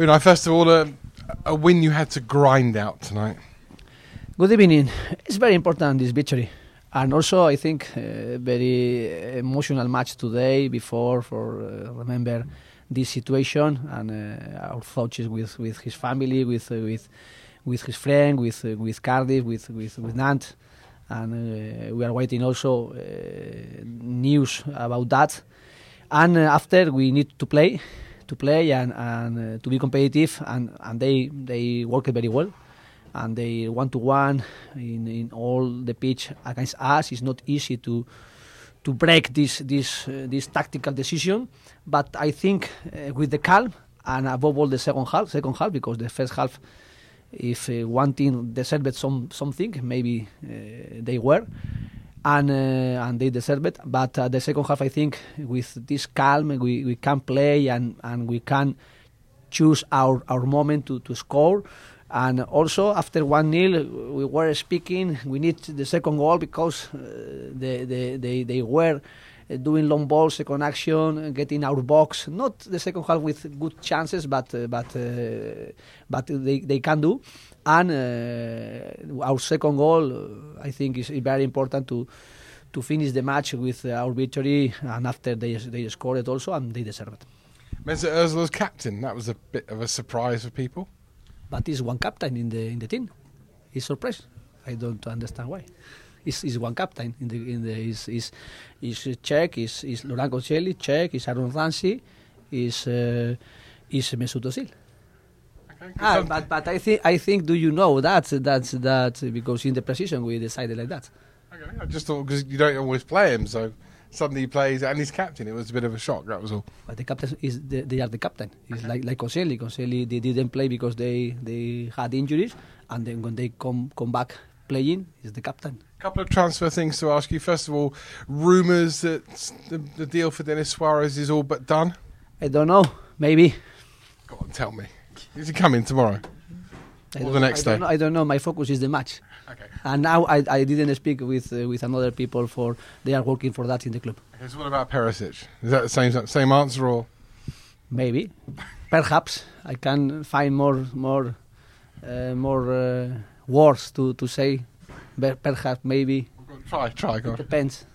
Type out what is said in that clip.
Unai, first of all, a win you had to grind out tonight. Good evening. It's very important, this victory. And also, I think, very emotional match today before for remember this situation and our thoughts with his family, with his friend, with Cardiff, with Nantes, and we are waiting also news about that. And after we need to play and to be competitive, and they work very well. And they 1-to-1 in all the pitch against us. It's not easy to break this tactical decision, but I think with the calm and above all the second half, because the first half, if one team deserved something, maybe they were, and they deserved it. But the second half, I think with this calm, we can play and we can choose our moment to score. And also after 1-0, we were speaking. We need the second goal because they were doing long balls, second action, getting our box. Not the second half with good chances, but they can do. And our second goal, I think, is very important to finish the match with our victory. And after they scored it also, and they deserve it. Mesut Ozil as captain, that was a bit of a surprise for people. But there's one captain in the team. He's surprised. I don't understand why. He's one captain in the is Czech. Is Laurent Koscielny Czech? Is Aaron Ramsey? Is Mesut Ozil? But I think. Do you know that because in the precision we decided like that. Okay, I just thought because you don't always play him, so suddenly he plays and he's captain. It was a bit of a shock. That was all. But the captain they are the captain. It's okay. like Koscielny. Koscielny they didn't play because they had injuries, and then when they come back playing, he's the captain. A couple of transfer things to ask you. First of all, rumours that the deal for Denis Suarez is all but done. I don't know. Maybe. Go on, tell me. Is he coming tomorrow? Or the next day? I don't know. My focus is the match. Okay. And now I didn't speak with another people for they are working for that in the club. Okay, so what about Perisic? Is that the same answer or? Maybe, perhaps I can find more words to say. Perhaps maybe. Try. Go on. It depends.